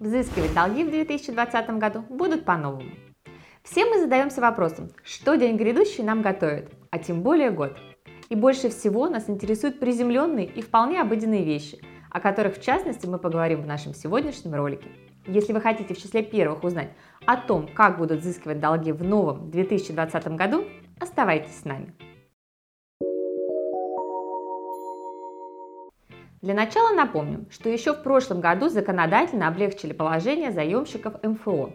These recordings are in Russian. взыскивать долги в 2020 году будут по-новому. Все мы задаемся вопросом, что день грядущий нам готовит, а тем более год. И больше всего нас интересуют приземленные и вполне обыденные вещи, о которых в частности мы поговорим в нашем сегодняшнем ролике. Если вы хотите в числе первых узнать о том, как будут взыскивать долги в новом 2020 году, оставайтесь с нами. Для начала напомним, что еще в прошлом году законодательно облегчили положение заемщиков МФО.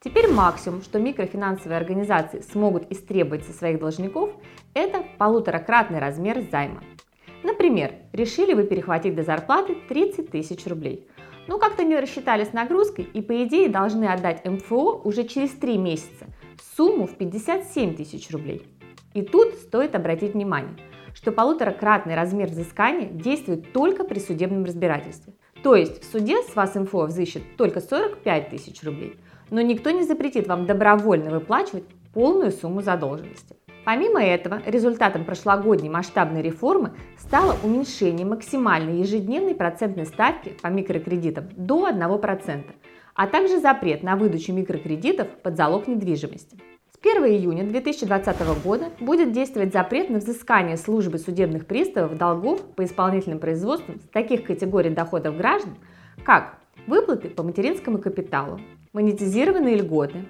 Теперь максимум, что микрофинансовые организации смогут истребовать со своих должников, это полуторакратный размер займа. Например, решили вы перехватить до зарплаты 30 тысяч рублей. Но как-то не рассчитались нагрузкой и, по идее, должны отдать МФО уже через 3 месяца сумму в 57 тысяч рублей. И тут стоит обратить внимание, что полуторакратный размер взыскания действует только при судебном разбирательстве. То есть в суде с вас МФО взыщет только 45 тысяч рублей, но никто не запретит вам добровольно выплачивать полную сумму задолженности. Помимо этого, результатом прошлогодней масштабной реформы стало уменьшение максимальной ежедневной процентной ставки по микрокредитам до 1%, а также запрет на выдачу микрокредитов под залог недвижимости. 1 июня 2020 года будет действовать запрет на взыскание службы судебных приставов долгов по исполнительным производствам с таких категорий доходов граждан, как выплаты по материнскому капиталу, монетизированные льготы,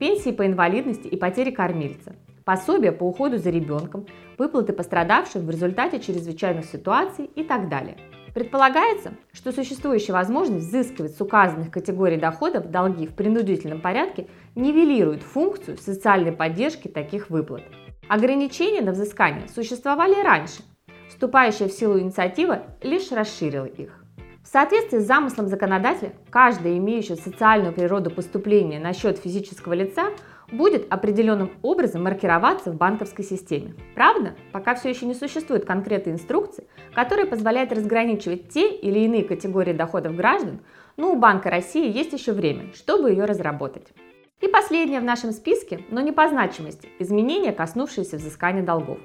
пенсии по инвалидности и потере кормильца, пособия по уходу за ребенком, выплаты пострадавшим в результате чрезвычайных ситуаций и так далее. Предполагается, что существующая возможность взыскивать с указанных категорий доходов долги в принудительном порядке нивелирует функцию социальной поддержки таких выплат. Ограничения на взыскание существовали и раньше, вступающая в силу инициатива лишь расширила их. В соответствии с замыслом законодателя, каждое имеющее социальную природу поступление на счет физического лица будет определенным образом маркироваться в банковской системе. Правда, пока все еще не существует конкретной инструкции, которая позволяет разграничивать те или иные категории доходов граждан, но у Банка России есть еще время, чтобы ее разработать. И последнее в нашем списке, но не по значимости, изменение, коснувшееся взыскания долгов.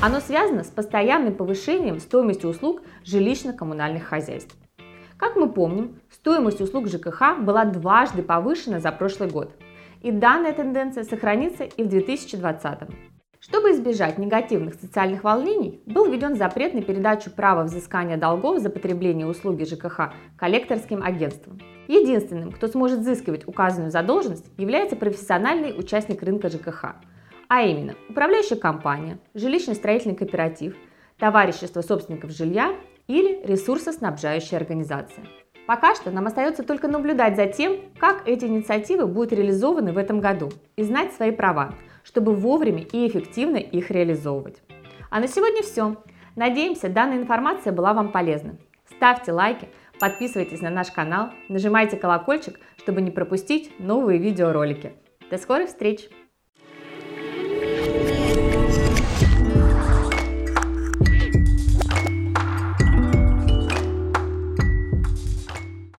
Оно связано с постоянным повышением стоимости услуг жилищно-коммунальных хозяйств. Как мы помним, стоимость услуг ЖКХ была дважды повышена за прошлый год. И данная тенденция сохранится и в 2020. Чтобы избежать негативных социальных волнений, был введен запрет на передачу права взыскания долгов за потребление услуги ЖКХ коллекторским агентствам. Единственным, кто сможет взыскивать указанную задолженность, является профессиональный участник рынка ЖКХ, а именно управляющая компания, жилищно-строительный кооператив, товарищество собственников жилья или ресурсоснабжающая организация. Пока что нам остается только наблюдать за тем, как эти инициативы будут реализованы в этом году, и знать свои права, чтобы вовремя и эффективно их реализовывать. А на сегодня все. Надеемся, данная информация была вам полезна. Ставьте лайки, подписывайтесь на наш канал, нажимайте колокольчик, чтобы не пропустить новые видеоролики. До скорых встреч!